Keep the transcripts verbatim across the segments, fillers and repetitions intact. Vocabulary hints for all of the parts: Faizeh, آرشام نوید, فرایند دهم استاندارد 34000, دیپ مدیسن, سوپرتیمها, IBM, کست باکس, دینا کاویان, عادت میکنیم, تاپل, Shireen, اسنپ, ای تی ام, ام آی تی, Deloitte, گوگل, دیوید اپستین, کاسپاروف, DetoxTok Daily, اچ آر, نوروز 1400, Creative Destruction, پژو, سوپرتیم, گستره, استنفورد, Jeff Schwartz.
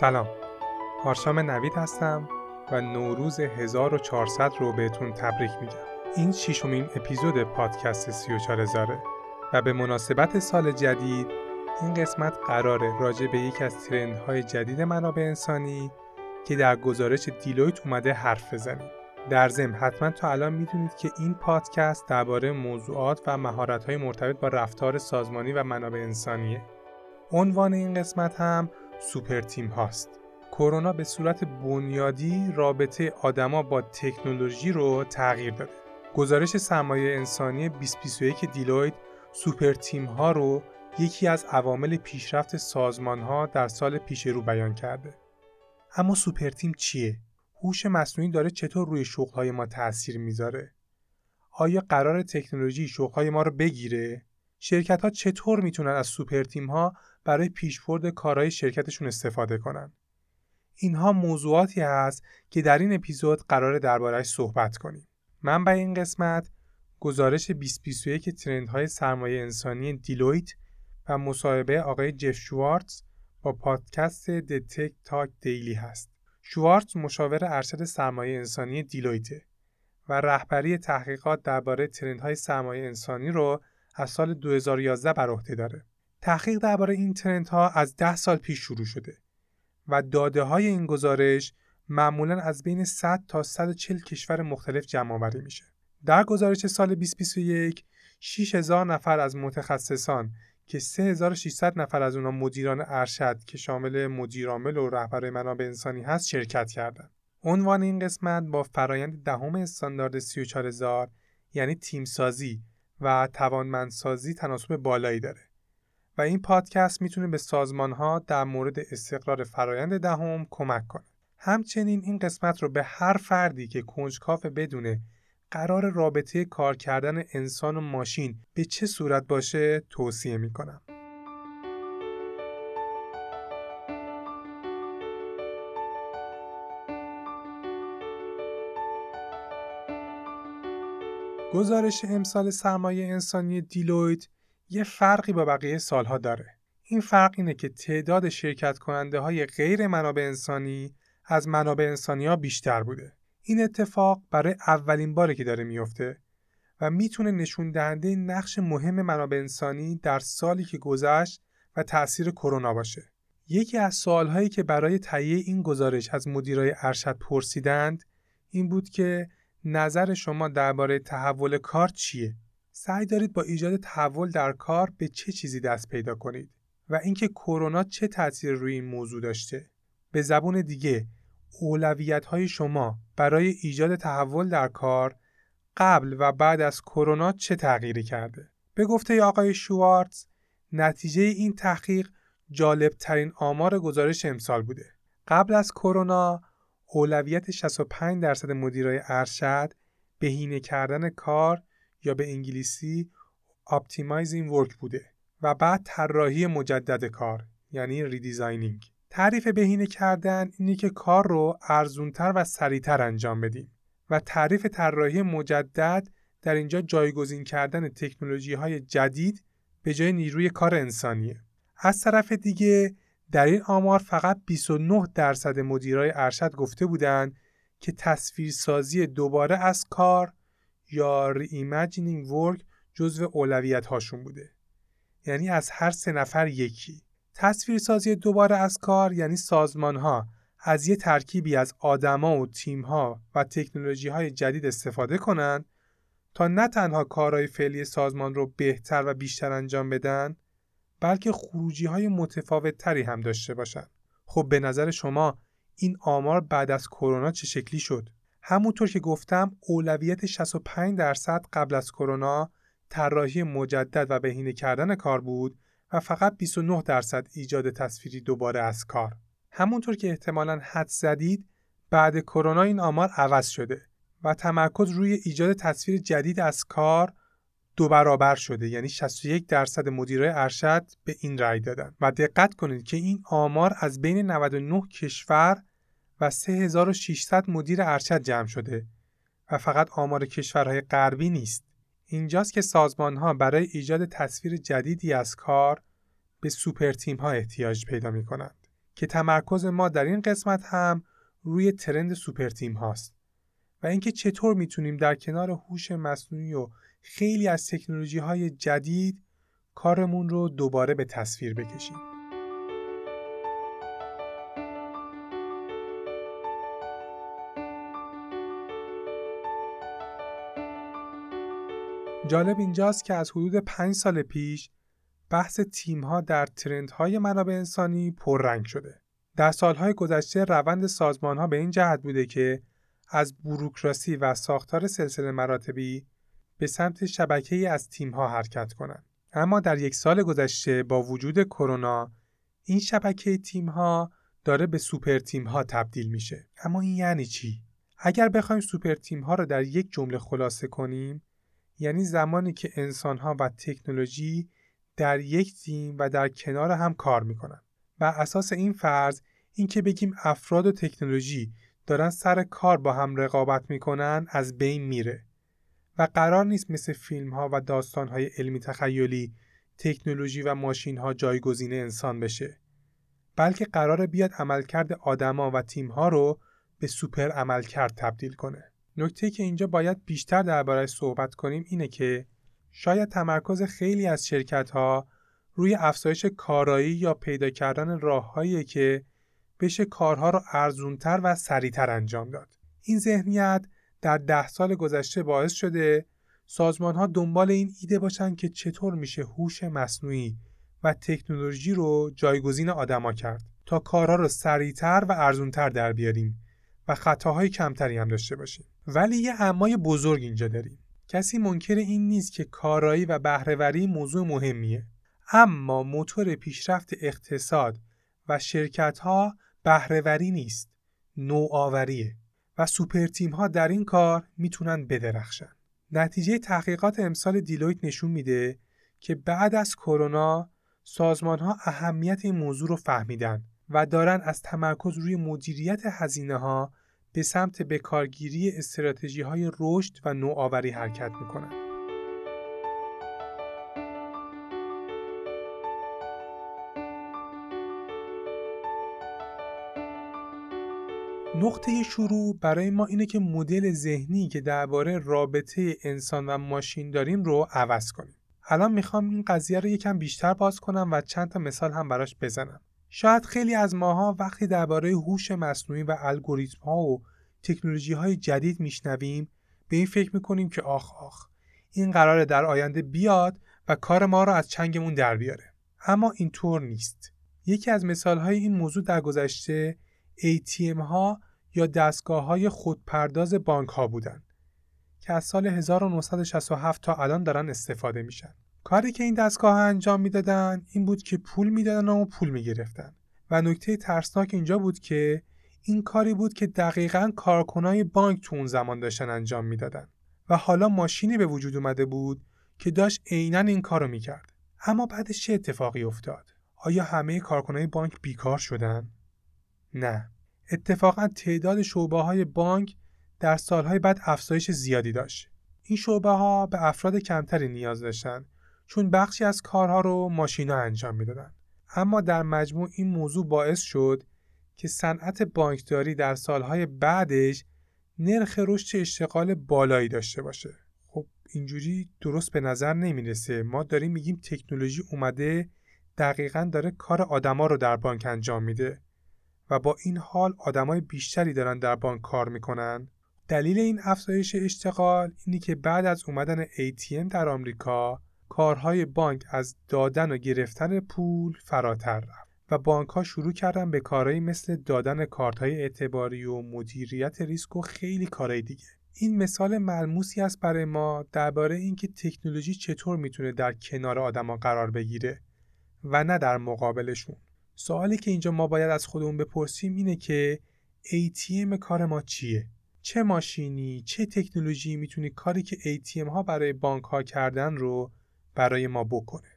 سلام، آرشام نوید هستم و نوروز هزار و چهارصد رو بهتون تبریک میگم. این ششمین اپیزود پادکست سی و چهار هزار و به مناسبت سال جدید این قسمت قراره راجع به یک از ترندهای جدید منابع انسانی که در گزارش دیلویت اومده حرف بزنیم. در ضمن حتما تا الان میدونید که این پادکست درباره موضوعات و مهارت‌های مرتبط با رفتار سازمانی و منابع انسانیه. عنوان این قسمت هم سوپرتیم هاست. کرونا به صورت بنیادی رابطه آدما با تکنولوژی رو تغییر داده. گزارش سرمایه انسانی بیست بیست و یک دیلویت سوپرتیم ها رو یکی از عوامل پیشرفت سازمان ها در سال پیش رو بیان کرده. اما سوپرتیم چیه؟ هوش مصنوعی داره چطور روی شغل‌های ما تأثیر میذاره؟ آیا قرار تکنولوژی شغل‌های ما رو بگیره؟ شرکت‌ها چطور میتونن از سوپرتیم‌ها برای پیشبرد کارهای شرکتشون استفاده کنن؟ اینها موضوعاتی هست که در این اپیزود قراره درباره‌اش صحبت کنیم. منبع این قسمت گزارش بیست بیست و یک ترندهای سرمایه انسانی دیلویت و مصاحبه آقای جف شوارتز با پادکست DetoxTok Daily هست. شوارتز مشاور ارشد سرمایه انسانی دیلویت و رهبری تحقیقات درباره ترندهای سرمایه انسانی رو از سال دو هزار و یازده بر عهده داره. تحقیق درباره این ترندها از ده سال پیش شروع شده و داده‌های این گزارش معمولاً از بین صد تا صد و چهل کشور مختلف جمع‌آوری میشه. در گزارش سال بیست بیست و یک شش هزار نفر از متخصصان که سه هزار و ششصد نفر از اونها مدیران ارشد که شامل مدیر عامل و رهبر منابع انسانی هست شرکت کردند. عنوان این قسمت با فرایند دهم استاندارد سی و چهار هزار یعنی تیم سازی و توانمندسازی تناسب بالایی داره و این پادکست میتونه به سازمان‌ها در مورد استقرار فرایند دهم کمک کنه. همچنین این قسمت رو به هر فردی که کنجکاو بدونه قرار رابطه کار کردن انسان و ماشین به چه صورت باشه توصیه میکنم. گزارش امسال سرمایه انسانی دیلویت یه فرقی با بقیه سالها داره. این فرق اینه که تعداد شرکت کننده های غیر منابع انسانی از منابع انسانی ها بیشتر بوده. این اتفاق برای اولین باره که داره میفته و میتونه نشون دهنده نقش مهم منابع انسانی در سالی که گذشت و تأثیر کرونا باشه. یکی از سوالهایی که برای تهیه این گزارش از مدیرای ارشد پرسیدند این بود که نظر شما درباره تحول کار چیه؟ سعی دارید با ایجاد تحول در کار به چه چیزی دست پیدا کنید و اینکه کرونا چه تأثیر روی این موضوع داشته؟ به زبون دیگه اولویت‌های شما برای ایجاد تحول در کار قبل و بعد از کرونا چه تغییری کرده؟ به گفته آقای شوارتز نتیجه این تحقیق جالب‌ترین آمار گزارش امسال بوده. قبل از کرونا اولویت شصت و پنج درصد مدیرای ارشد بهینه کردن کار یا به انگلیسی optimizing work بوده و بعد طراحی مجدد کار یعنی ریدیزاینینگ. تعریف بهینه کردن اینه که کار رو ارزونتر و سریعتر انجام بدیم و تعریف طراحی مجدد در اینجا جایگزین کردن تکنولوژی‌های جدید به جای نیروی کار انسانیه. از طرف دیگه در این آمار فقط بیست و نه درصد مدیرای ارشد گفته بودند که تصویرسازی دوباره از کار یا ری‌ایمیجینینگ ورک جزو اولویت‌هاشون بوده. یعنی از هر سه نفر یکی. تصویرسازی دوباره از کار یعنی سازمان‌ها از یه ترکیبی از آدما و تیم‌ها و تکنولوژی‌های جدید استفاده کنن تا نه تنها کارهای فعلی سازمان رو بهتر و بیشتر انجام بدن بلکه خروجی‌های متفاوت‌تری هم داشته باشن. خب به نظر شما این آمار بعد از کرونا چه شکلی شد؟ همونطور که گفتم اولویت شصت و پنج درصد قبل از کرونا طراحی مجدد و بهینه کردن کار بود و فقط بیست و نه درصد ایجاد تصویری دوباره از کار. همونطور که احتمالاً حد زدید بعد کرونا این آمار عوض شده و تمرکز روی ایجاد تصویر جدید از کار دو برابر شده، یعنی شصت و یک درصد مدیرای ارشد به این رأی دادن. و دقت کنید که این آمار از بین نود و نه کشور و سه هزار و ششصد مدیر ارشد جمع شده و فقط آمار کشورهای غربی نیست. اینجاست که سازمان‌ها برای ایجاد تصویر جدیدی از کار به سوپرتیم‌ها احتیاج پیدا می‌کنند که تمرکز ما در این قسمت هم روی ترند سوپر تیم هاست و اینکه چطور میتونیم در کنار هوش مصنوعی و خیلی از تکنولوژی های جدید کارمون رو دوباره به تصویر بکشیم. جالب اینجاست که از حدود پنج سال پیش بحث تیم‌ها در ترندهای منابع انسانی پررنگ شده. در سالهای گذشته روند سازمان‌ها به این جهت بوده که از بوروکراسی و ساختار سلسله مراتبی به سمت شبکه‌ای از تیم‌ها حرکت کنند. اما در یک سال گذشته با وجود کرونا این شبکه تیم‌ها داره به سوپر تیم‌ها تبدیل میشه. اما این یعنی چی؟ اگر بخوایم سوپر تیم‌ها رو در یک جمله خلاصه کنیم، یعنی زمانی که انسان‌ها و تکنولوژی در یک تیم و در کنار هم کار میکنن. بر اساس این فرض، این که بگیم افراد و تکنولوژی دارن سر کار با هم رقابت میکنن از بین میره و قرار نیست مثل فیلم ها و داستان های علمی تخیلی تکنولوژی و ماشین ها جایگزین انسان بشه، بلکه قراره بیاد عملکرد آدما و تیم ها رو به سوپر عملکرد تبدیل کنه. نکته که اینجا باید بیشتر درباره‌اش صحبت کنیم اینه که شاید تمرکز خیلی از شرکت‌ها روی افزایش کارایی یا پیدا کردن راه‌هایی که بشه کارها رو ارزان‌تر و سریع‌تر انجام داد. این ذهنیت در ده سال گذشته باعث شده سازمان‌ها دنبال این ایده باشن که چطور میشه هوش مصنوعی و تکنولوژی رو جایگزین آدما کرد تا کارها رو سریع‌تر و ارزان‌تر در بیاریم و خطاهای کمتری هم داشته باشیم. ولی یه امای بزرگ اینجا داریم. کسی منکر این نیست که کارایی و بهره‌وری موضوع مهمیه، اما موتور پیشرفت اقتصاد و شرکت‌ها بهره‌وری نیست، نوآوریه و سوپر تیم‌ها در این کار میتونن بدرخشن. نتیجه تحقیقات امسال دیلویت نشون میده که بعد از کرونا سازمان‌ها اهمیت این موضوع رو فهمیدن و دارن از تمرکز روی مدیریت هزینه‌ها به سمت بکارگیری استراتژی‌های رشد و نوآوری حرکت می‌کنند. نقطه شروع برای ما اینه که مدل ذهنی که درباره رابطه انسان و ماشین داریم رو عوض کنیم. الان می‌خوام این قضیه رو یکم بیشتر باز کنم و چند تا مثال هم براش بزنم. شاید خیلی از ماها وقتی درباره هوش مصنوعی و الگوریتم‌ها و تکنولوژی‌های جدید میشنویم به این فکر میکنیم که آخ آخ این قراره در آینده بیاد و کار ما رو از چنگمون در بیاره. اما اینطور نیست. یکی از مثال‌های این موضوع در گذشته ای تی ام‌ها یا دستگاه‌های خودپرداز بانک‌ها بودن که از سال هزار و نهصد و شصت و هفت تا الان دارن استفاده میشن. کاری که این دستگاه‌ها انجام میدادن این بود که پول میدادن و پول میگرفتن و نکته ترسناک اینجا بود که این کاری بود که دقیقاً کارکنای بانک تو اون زمان داشتن انجام میدادن و حالا ماشینی به وجود اومده بود که داشت عیناً این کارو میکرد. اما بعدش چه اتفاقی افتاد؟ آیا همه کارکنای بانک بیکار شدن؟ نه، اتفاقاً تعداد شعبه‌های بانک در سالهای بعد افزایش زیادی داشت. این شعبه‌ها به افراد کمتری نیاز داشتن چون بخشی از کارها رو ماشینا انجام میدادن. اما در مجموع این موضوع باعث شد که صنعت بانکداری در سالهای بعدش نرخ رشد اشتغال بالایی داشته باشه. خب اینجوری درست به نظر نمیرسه. ما داریم میگیم تکنولوژی اومده دقیقاً داره کار آدما رو در بانک انجام میده و با این حال آدمای بیشتری دارن در بانک کار میکنن. دلیل این افزایش اشتغال اینی که بعد از اومدن ای تی ام در آمریکا کارهای بانک از دادن و گرفتن پول فراتر رفت و بانک‌ها شروع کردن به کارهایی مثل دادن کارت‌های اعتباری و مدیریت ریسک و خیلی کارهای دیگه. این مثال ملموسی است برای ما درباره اینکه تکنولوژی چطور میتونه در کنار آدما قرار بگیره و نه در مقابلشون. سوالی که اینجا ما باید از خودمون بپرسیم اینه که ای تی ام کار ما چیه؟ چه ماشینی، چه تکنولوژی میتونه کاری که ای تی ام ها برای بانک‌ها کردن رو برای ما بکنه؟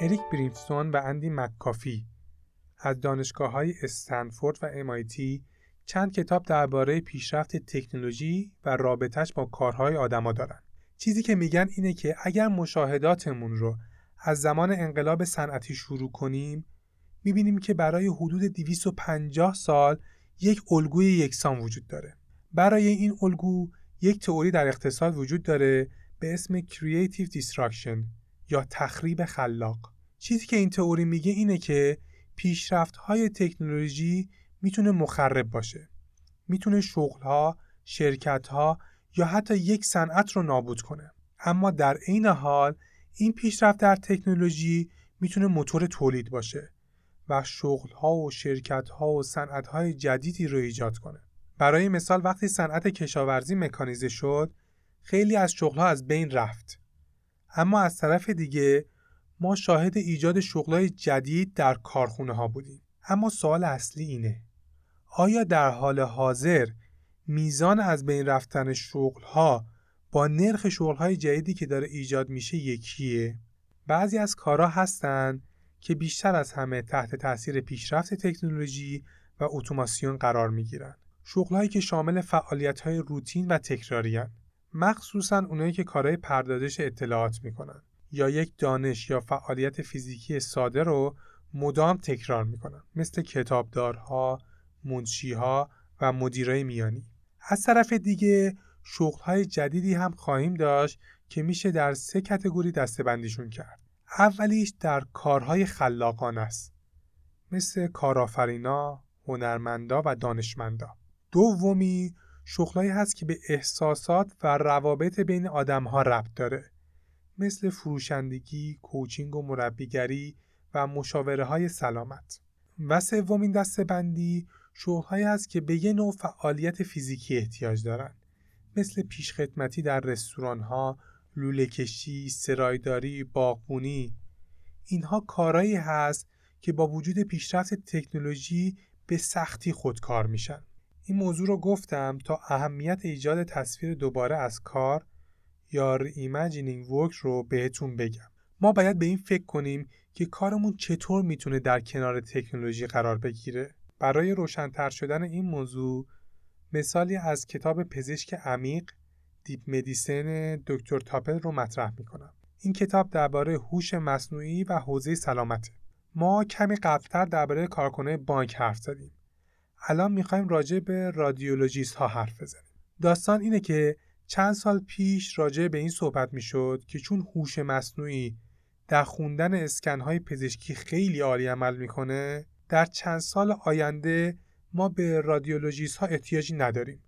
اریک برینیولفسون و اندی مک‌کافی از دانشگاه‌های استنفورد و ام آی تی چند کتاب درباره پیشرفت تکنولوژی و رابطش با کارهای آدما دارن. چیزی که میگن اینه که اگر مشاهداتمون رو از زمان انقلاب صنعتی شروع کنیم، میبینیم که برای حدود دویست و پنجاه سال یک الگوی یکسان وجود داره. برای این الگو یک تئوری در اقتصاد وجود داره به اسم Creative Destruction یا تخریب خلاق. چیزی که این تئوری میگه اینه که پیشرفت‌های تکنولوژی میتونه مخرب باشه. میتونه شغل‌ها، شرکت‌ها یا حتی یک صنعت رو نابود کنه. اما در عین حال این پیشرفت در تکنولوژی میتونه موتور تولید باشه و شغل‌ها و شرکت‌ها و صنعت‌های جدیدی رو ایجاد کنه. برای مثال وقتی صنعت کشاورزی مکانیزه شد، خیلی از شغل‌ها از بین رفت. اما از طرف دیگه ما شاهد ایجاد شغل‌های جدید در کارخونه‌ها بودیم. اما سوال اصلی اینه: آیا در حال حاضر میزان از بین رفتن شغل‌ها با نرخ شغل‌های جدیدی که داره ایجاد میشه یکیه؟ بعضی از کارها هستن که بیشتر از همه تحت تأثیر پیشرفت تکنولوژی و اتوماسیون قرار میگیرن. شغل‌هایی که شامل فعالیت‌های روتین و تکراری‌اند، مخصوصاً اونایی که کارهای پردازش اطلاعات میکنن یا یک دانش یا فعالیت فیزیکی ساده رو مدام تکرار میکنن، مثل کتابدارها، منشیها و مدیرای میانی. از طرف دیگه شغل‌های جدیدی هم خواهیم داشت که میشه در سه کتگوری دسته‌بندیشون کرد. اولیش در کارهای خلاقانه است، مثل کارآفرینا، هنرمندا و دانشمندا. دومی شغلایی هست که به احساسات و روابط بین آدم‌ها ربط داره، مثل فروشندگی، کوچینگ و مربیگری و مشاوره‌های سلامت. و سومین دسته‌بندی شغلایی هست که به یه نوع فعالیت فیزیکی احتیاج دارن، مثل پیشخدمتی در رستوران‌ها، لوله‌کشی، سرایداری، باغبونی. اینها کارهایی هست که با وجود پیشرفت تکنولوژی به سختی خودکار میشن. این موضوع رو گفتم تا اهمیت ایجاد تصویر دوباره از کار یا reimagining work رو بهتون بگم. ما باید به این فکر کنیم که کارمون چطور میتونه در کنار تکنولوژی قرار بگیره. برای روشن‌تر شدن این موضوع، مثالی از کتاب پزشک عمیق دیپ مدیسن دکتر تاپل رو مطرح میکنم. این کتاب درباره هوش مصنوعی و حوزه سلامته. ما کمی قبلتر درباره کارکنه بانک حرف زدیم. الان میخوایم راجع به رادیولوژیست ها حرف بزنیم. داستان اینه که چند سال پیش راجع به این صحبت میشد که چون هوش مصنوعی در خوندن اسکن های پزشکی خیلی عالی عمل میکنه، در چند سال آینده ما به رادیولوژیست ها احتیاجی نداریم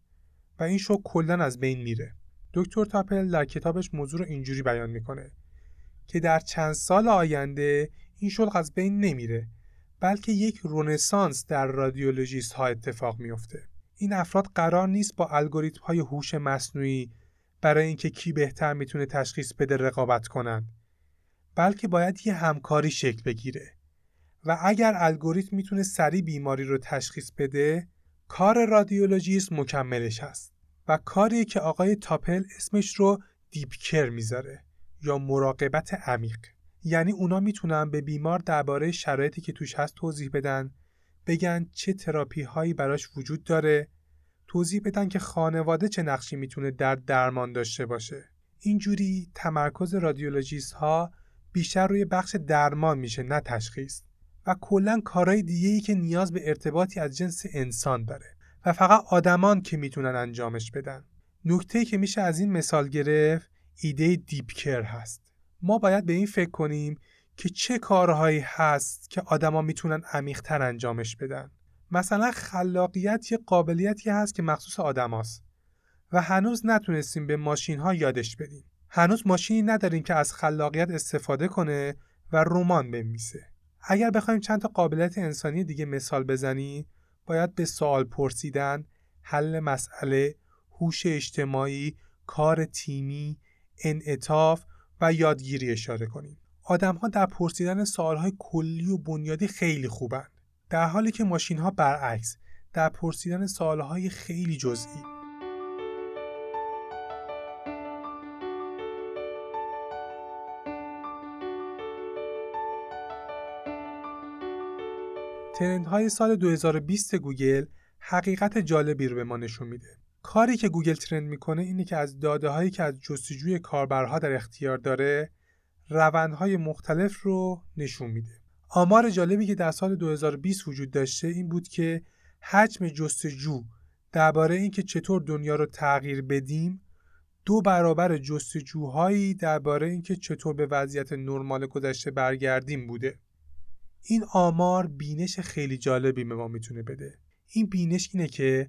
و این شو کلاً از بین میره. دکتر تاپل در کتابش موضوع رو اینجوری بیان میکنه که در چند سال آینده این شغل از بین نمیره، بلکه یک رنسانس در رادیولوژیست ها اتفاق میفته. این افراد قرار نیست با الگوریتم های هوش مصنوعی برای اینکه کی بهتر میتونه تشخیص بده رقابت کنند، بلکه باید یه همکاری شکل بگیره. و اگر الگوریتم میتونه سریع بیماری رو تشخیص بده، کار رادیولوژیست مکملش هست و کاری که آقای تاپل اسمش رو دیپ کر میذاره یا مراقبت عمیق. یعنی اونا میتونن به بیمار درباره شرایطی که توش هست توضیح بدن، بگن چه تراپی هایی براش وجود داره، توضیح بدن که خانواده چه نقشی میتونه در درمان داشته باشه. اینجوری تمرکز رادیولوژیست ها بیشتر روی بخش درمان میشه، نه تشخیص. و کلا کارهای دیگه‌ای که نیاز به ارتباطی از جنس انسان داره و فقط آدمان که میتونن انجامش بدن. نکته‌ای که میشه از این مثال گرفت ایده دیپ کر هست. ما باید به این فکر کنیم که چه کارهایی هست که آدما میتونن عمیق‌تر انجامش بدن. مثلا خلاقیت یه قابلیتی هست که مخصوص آدماست و هنوز نتونستیم به ماشین‌ها یادش بدیم. هنوز ماشینی نداریم که از خلاقیت استفاده کنه و رمان بنویسه. اگر بخوایم چند تا قابلیت انسانی دیگه مثال بزنیم، باید به سوال پرسیدن، حل مسئله، هوش اجتماعی، کار تیمی، انعطاف و یادگیری اشاره کنیم. آدم‌ها در پرسیدن سوال‌های کلی و بنیادی خیلی خوبن، در حالی که ماشین‌ها برعکس در پرسیدن سوال‌های خیلی جزئی. ترندهای سال دو هزار و بیست گوگل حقیقت جالبی رو به ما نشون میده. کاری که گوگل ترند میکنه اینه که از داده‌هایی که از جستجوی کاربرها در اختیار داره، روندهای مختلف رو نشون میده. آمار جالبی که در سال دو هزار و بیست وجود داشته این بود که حجم جستجو درباره اینکه چطور دنیا رو تغییر بدیم دو برابر جستجوهایی درباره اینکه چطور به وضعیت نرمال گذشته برگردیم بوده. این آمار بینش خیلی جالبی به ما میتونه بده. این بینش اینه که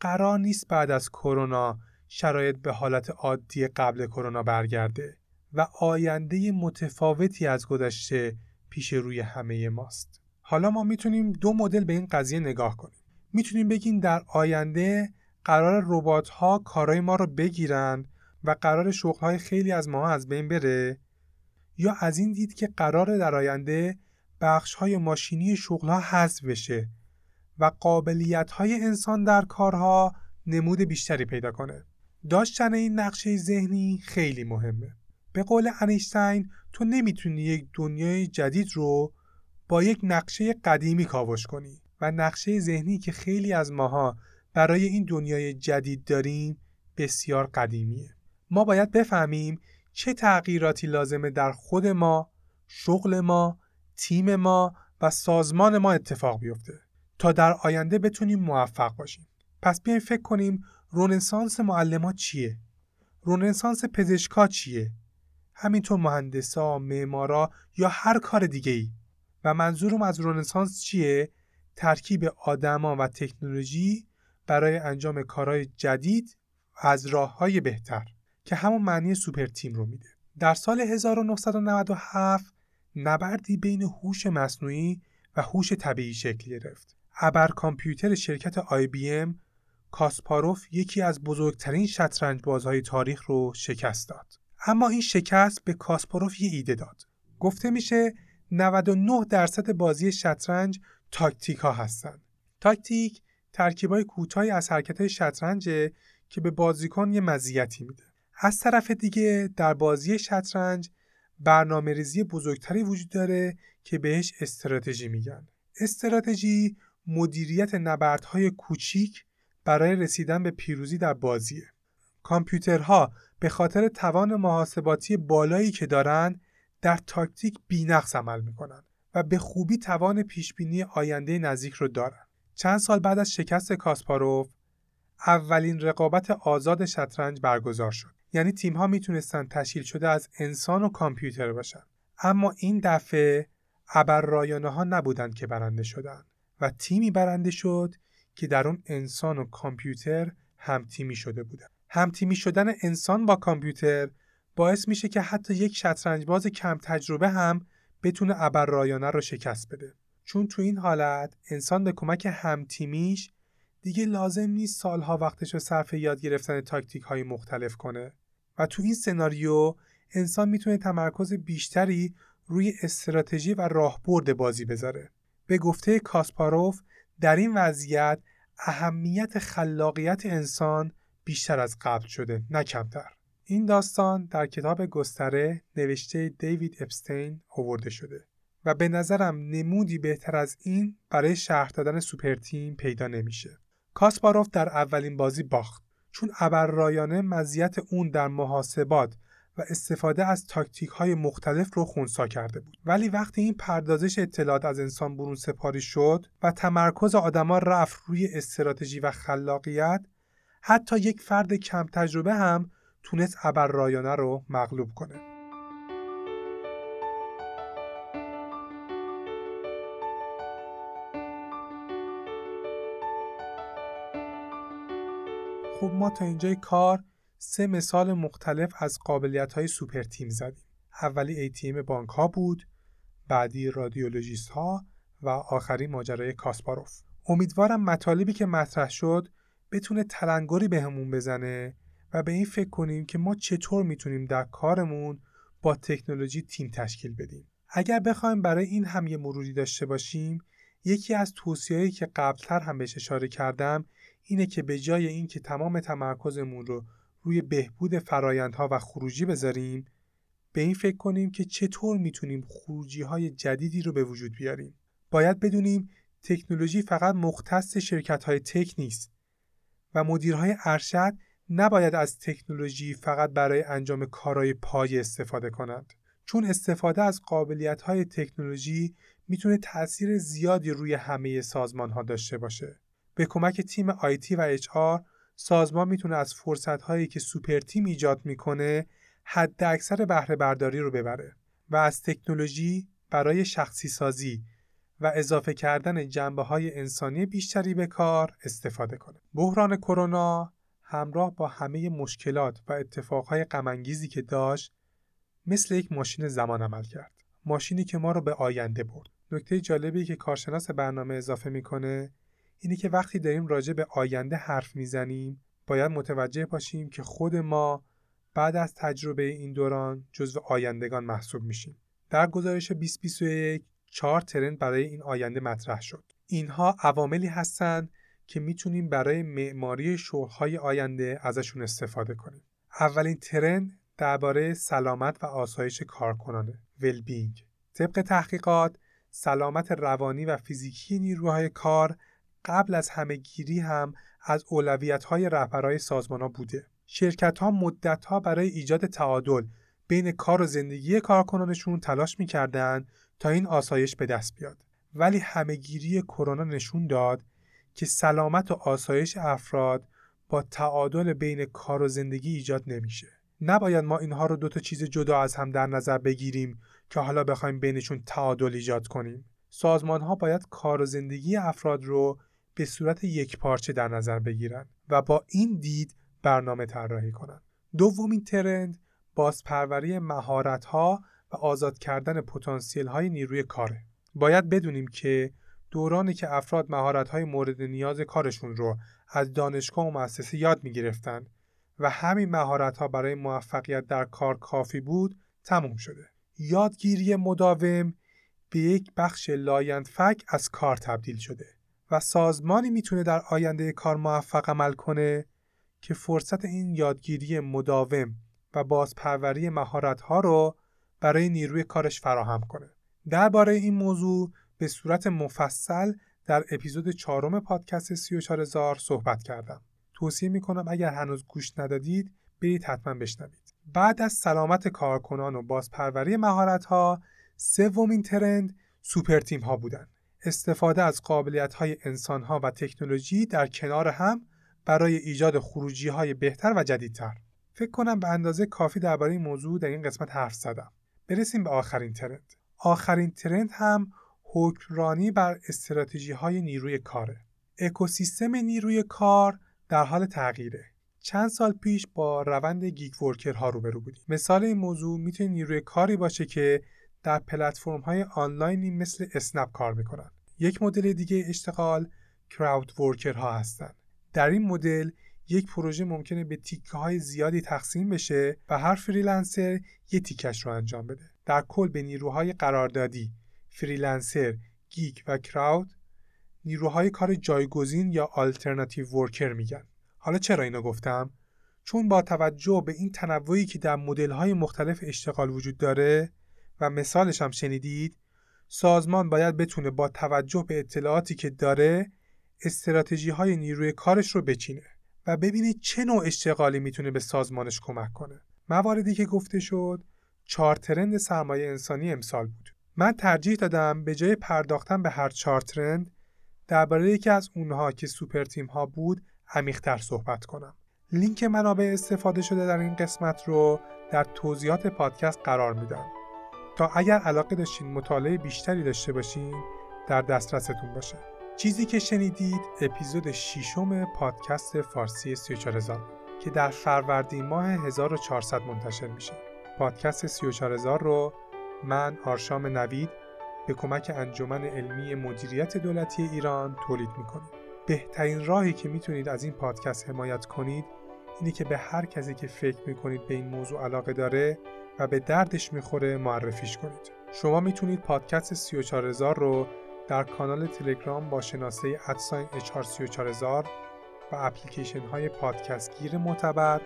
قرار نیست بعد از کرونا شرایط به حالت عادی قبل کرونا برگرده و آینده متفاوتی از گذشته پیش روی همه ماست. حالا ما میتونیم دو مدل به این قضیه نگاه کنیم. میتونیم بگیم در آینده قرار ربات‌ها کارهای ما رو بگیرن و قرار شغل‌های خیلی از ما از بین بره، یا از این دید که قرار در آینده بخش‌های ماشینی شغل‌ها حذف بشه و قابلیت‌های انسان در کارها نمود بیشتری پیدا کنه. داشتن این نقشه ذهنی خیلی مهمه. به قول انیشتین تو نمیتونی یک دنیای جدید رو با یک نقشه قدیمی کاوش کنی و نقشه ذهنی که خیلی از ماها برای این دنیای جدید داریم بسیار قدیمیه. ما باید بفهمیم چه تغییراتی لازمه در خود ما، شغل ما، تیم ما و سازمان ما اتفاق بیفته تا در آینده بتونیم موفق باشیم. پس بیایم فکر کنیم رنسانس معلم‌ها چیه؟ رنسانس پزشکا چیه؟ همینطور مهندسا، معمارا یا هر کار دیگه‌ای. و منظورم از رنسانس چیه؟ ترکیب آدما و تکنولوژی برای انجام کارهای جدید از راه‌های بهتر که همون معنی سوپر تیم رو میده. در سال هزار و نهصد و نود و هفت نبردی بین هوش مصنوعی و هوش طبیعی شکل گرفت. ابر کامپیوتر شرکت آی بی ام، کاسپاروف یکی از بزرگترین شطرنج بازهای تاریخ رو شکست داد. اما این شکست به کاسپاروف یه ایده داد. گفته میشه نود و نه درصد بازی شطرنج تاکتیک ها هستن. تاکتیک ترکیبای کوتاهی از حرکت‌های شطرنجه که به بازیکن یه مزیتی میده. از طرف دیگه در بازی شطرنج برنامه‌ریزی بزرگتری وجود داره که بهش استراتژی میگن. استراتژی مدیریت نبردهای کوچیک برای رسیدن به پیروزی در بازیه. کامپیوترها به خاطر توان محاسباتی بالایی که دارن در تاکتیک بی‌نقص عمل میکنن و به خوبی توان پیشبینی آینده نزدیک رو دارن. چند سال بعد از شکست کاسپاروف اولین رقابت آزاد شطرنج برگزار شد. یعنی تیم‌ها میتونستن تشکیل شده از انسان و کامپیوتر باشن. اما این دفعه ابر رایانه‌ها نبودند که برنده شدن و تیمی برنده شد که در اون انسان و کامپیوتر همتیمی شده بودن. همتیمی شدن انسان با کامپیوتر باعث میشه که حتی یک شطرنج‌باز کم تجربه هم بتونه ابر رایانه رو شکست بده. چون تو این حالت انسان به کمک همتیمیش دیگه لازم نیست سالها وقتش رو صرف یاد گرفتن تاکتیک های مختلف کنه و تو این سناریو انسان میتونه تمرکز بیشتری روی استراتژی و راهبرد بازی بذاره. به گفته کاسپاروف در این وضعیت اهمیت خلاقیت انسان بیشتر از قبل شده نه کمتر. این داستان در کتاب گستره نوشته دیوید اپستین آورده شده و به نظرم نمودی بهتر از این برای شرح دادن سوپر تیم پیدا نمیشه. کاسپاروف در اولین بازی باخت چون ابر رایانه مزیت اون در محاسبات و استفاده از تاکتیک‌های مختلف رو خونسا کرده بود. ولی وقتی این پردازش اطلاعات از انسان برون سپاری شد و تمرکز آدما رفت روی استراتژی و خلاقیت، حتی یک فرد کم تجربه هم تونست ابر رایانه رو مغلوب کنه. خب ما تا اینجای کار سه مثال مختلف از قابلیت‌های سوپر تیم زدیم. اولی ای تی ام بانک‌ها بود، بعدی رادیولوژیست‌ها و آخری ماجرای کاسپاروف. امیدوارم مطالبی که مطرح شد بتونه تلنگری بهمون بزنه و به این فکر کنیم که ما چطور میتونیم در کارمون با تکنولوژی تیم تشکیل بدیم. اگر بخوایم برای این هم یه مروری داشته باشیم، یکی از توصیه‌هایی که قبلتر هم بهش اشاره کردم اینه که به جای این که تمام تمرکزمون رو روی بهبود فرایندها و خروجی بذاریم، به این فکر کنیم که چطور میتونیم خروجی‌های جدیدی رو به وجود بیاریم. باید بدونیم تکنولوژی فقط مختص شرکت‌های تک نیست و مدیرهای ارشد نباید از تکنولوژی فقط برای انجام کارهای پایه استفاده کنند، چون استفاده از قابلیت‌های تکنولوژی میتونه تأثیر زیادی روی همه سازمان‌ها داشته باشه. به کمک تیم آیتی و اچ آر سازمان میتونه از فرصت‌هایی که سوپر تیم ایجاد میکنه حد اکثر بهره برداری رو ببره و از تکنولوژی برای شخصی سازی و اضافه کردن جنبه‌های انسانی بیشتری به کار استفاده کنه. بحران کرونا همراه با همه مشکلات و اتفاقهای غم‌انگیزی که داشت مثل یک ماشین زمان عمل کرد. ماشینی که ما رو به آینده برد. نکته جالبی که کارشناس برنامه اضافه میکنه اینه که وقتی داریم راجع به آینده حرف میزنیم باید متوجه باشیم که خود ما بعد از تجربه این دوران جزو آیندگان محسوب میشیم. در گزارش بیست بیست و یک چهار ترند برای این آینده مطرح شد. اینها عواملی هستند که میتونیم برای معماری شغل‌های آینده ازشون استفاده کنیم. اولین ترند درباره سلامت و آسایش کارکنانه، well-being. طبق تحقیقات، سلامت روانی و فیزیکی نیروهای کار قبل از همه‌گیری هم از اولویت‌های رهبرای سازمان‌ها بوده. شرکت‌ها مدت‌ها برای ایجاد تعادل بین کار و زندگی کارکنانشون تلاش می‌کردند تا این آسایش به دست بیاد. ولی همه‌گیری کرونا نشون داد که سلامت و آسایش افراد با تعادل بین کار و زندگی ایجاد نمیشه. نباید ما اینها رو دو تا چیز جدا از هم در نظر بگیریم که حالا بخوایم بینشون تعادل ایجاد کنیم. سازمان‌ها باید کار و زندگی افراد رو به صورت یکپارچه در نظر بگیرن و با این دید برنامه طراحی کنن. دومین ترند بازپروری مهارت‌ها و آزاد کردن پتانسیل‌های نیروی کاره. باید بدونیم که دورانی که افراد مهارت‌های مورد نیاز کارشون رو از دانشگاه و مؤسسه یاد می‌گرفتن و همین مهارت‌ها برای موفقیت در کار کافی بود، تموم شده. یادگیری مداوم به یک بخش لاینفک از کار تبدیل شده و سازمانی میتونه در آینده کار موفق عمل کنه که فرصت این یادگیری مداوم و بازپروری مهارت‌ها رو برای نیروی کارش فراهم کنه. درباره این موضوع به صورت مفصل در اپیزود چهارم پادکست سی و چهار هزار صحبت کردم. توصیه میکنم اگر هنوز گوش ندادید برید حتما بشنوید. بعد از سلامت کارکنان و بازپروری مهارت‌ها، سومین ترند سوپر تیم‌ها بودن. استفاده از قابلیت‌های انسان‌ها و تکنولوژی در کنار هم برای ایجاد خروجی‌های بهتر و جدیدتر. فکر کنم به اندازه کافی درباره این موضوع در این قسمت حرف زدم. برسیم به آخرین ترند. آخرین ترند هم حکمرانی بر استراتژی‌های نیروی کاره. اکوسیستم نیروی کار در حال تغییره. چند سال پیش با روند گیگ ورکرها روبرو بودیم. مثال این موضوع میتونه نیروی کاری باشه که در پلتفرم‌های آنلاینی مثل اسنپ کار میکنن. یک مدل دیگه اشتغال کراود ورکرها هستن. در این مدل یک پروژه ممکنه به تیکه‌های زیادی تقسیم بشه و هر فریلنسر یه تیکش رو انجام بده. در کل به نیروهای قراردادی، فریلنسر، گیگ و کراود نیروهای کار جایگزین یا آلترناتیو ورکر میگن. حالا چرا اینو گفتم؟ چون با توجه به این تنوعی که در مدل‌های مختلف اشتغال وجود داره و مثالش هم شنیدید، سازمان باید بتونه با توجه به اطلاعاتی که داره استراتژی‌های نیروی کارش رو بچینه و ببینه چه نوع اشتغالی میتونه به سازمانش کمک کنه. مواردی که گفته شد، چهار ترند سرمایه انسانی امسال بود. من ترجیح دادم به جای پرداختن به هر چهار ترند درباره یکی از اونها که سوپر تیم ها بود عمیق‌تر صحبت کنم. لینک منابع استفاده شده در این قسمت رو در توضیحات پادکست قرار میدم تا اگر علاقه داشتین مطالعه بیشتری داشته باشین در دسترستون باشه. چیزی که شنیدید اپیزود ششم پادکست فارسی سی و چهار هزار که در فروردین ماه هزار و چهارصد منتشر میشه. پادکست سی و چهار هزار رو من آرشام نوید به کمک انجمن علمی مدیریت دولتی ایران تولید می‌کنیم. بهترین راهی که میتونید از این پادکست حمایت کنید اینه که به هر کسی که فکر می‌کنید به این موضوع علاقه داره و به دردش می‌خوره معرفیش کنید. شما میتونید پادکست سی و چهار هزار رو در کانال تلگرام با شناسه ادساین اچ آر سی و چهار هزار و اپلیکیشن‌های پادکست گیر معتبر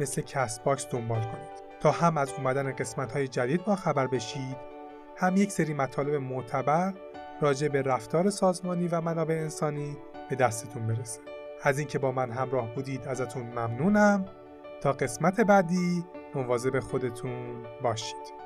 مثل کست باکس دنبال کنید تا هم از اومدن قسمت‌های جدید با خبر بشید، هم یک سری مطالب معتبر راجع به رفتار سازمانی و منابع انسانی به دستتون برسه. از اینکه با من همراه بودید ازتون ممنونم. تا قسمت بعدی مواظب خودتون باشید.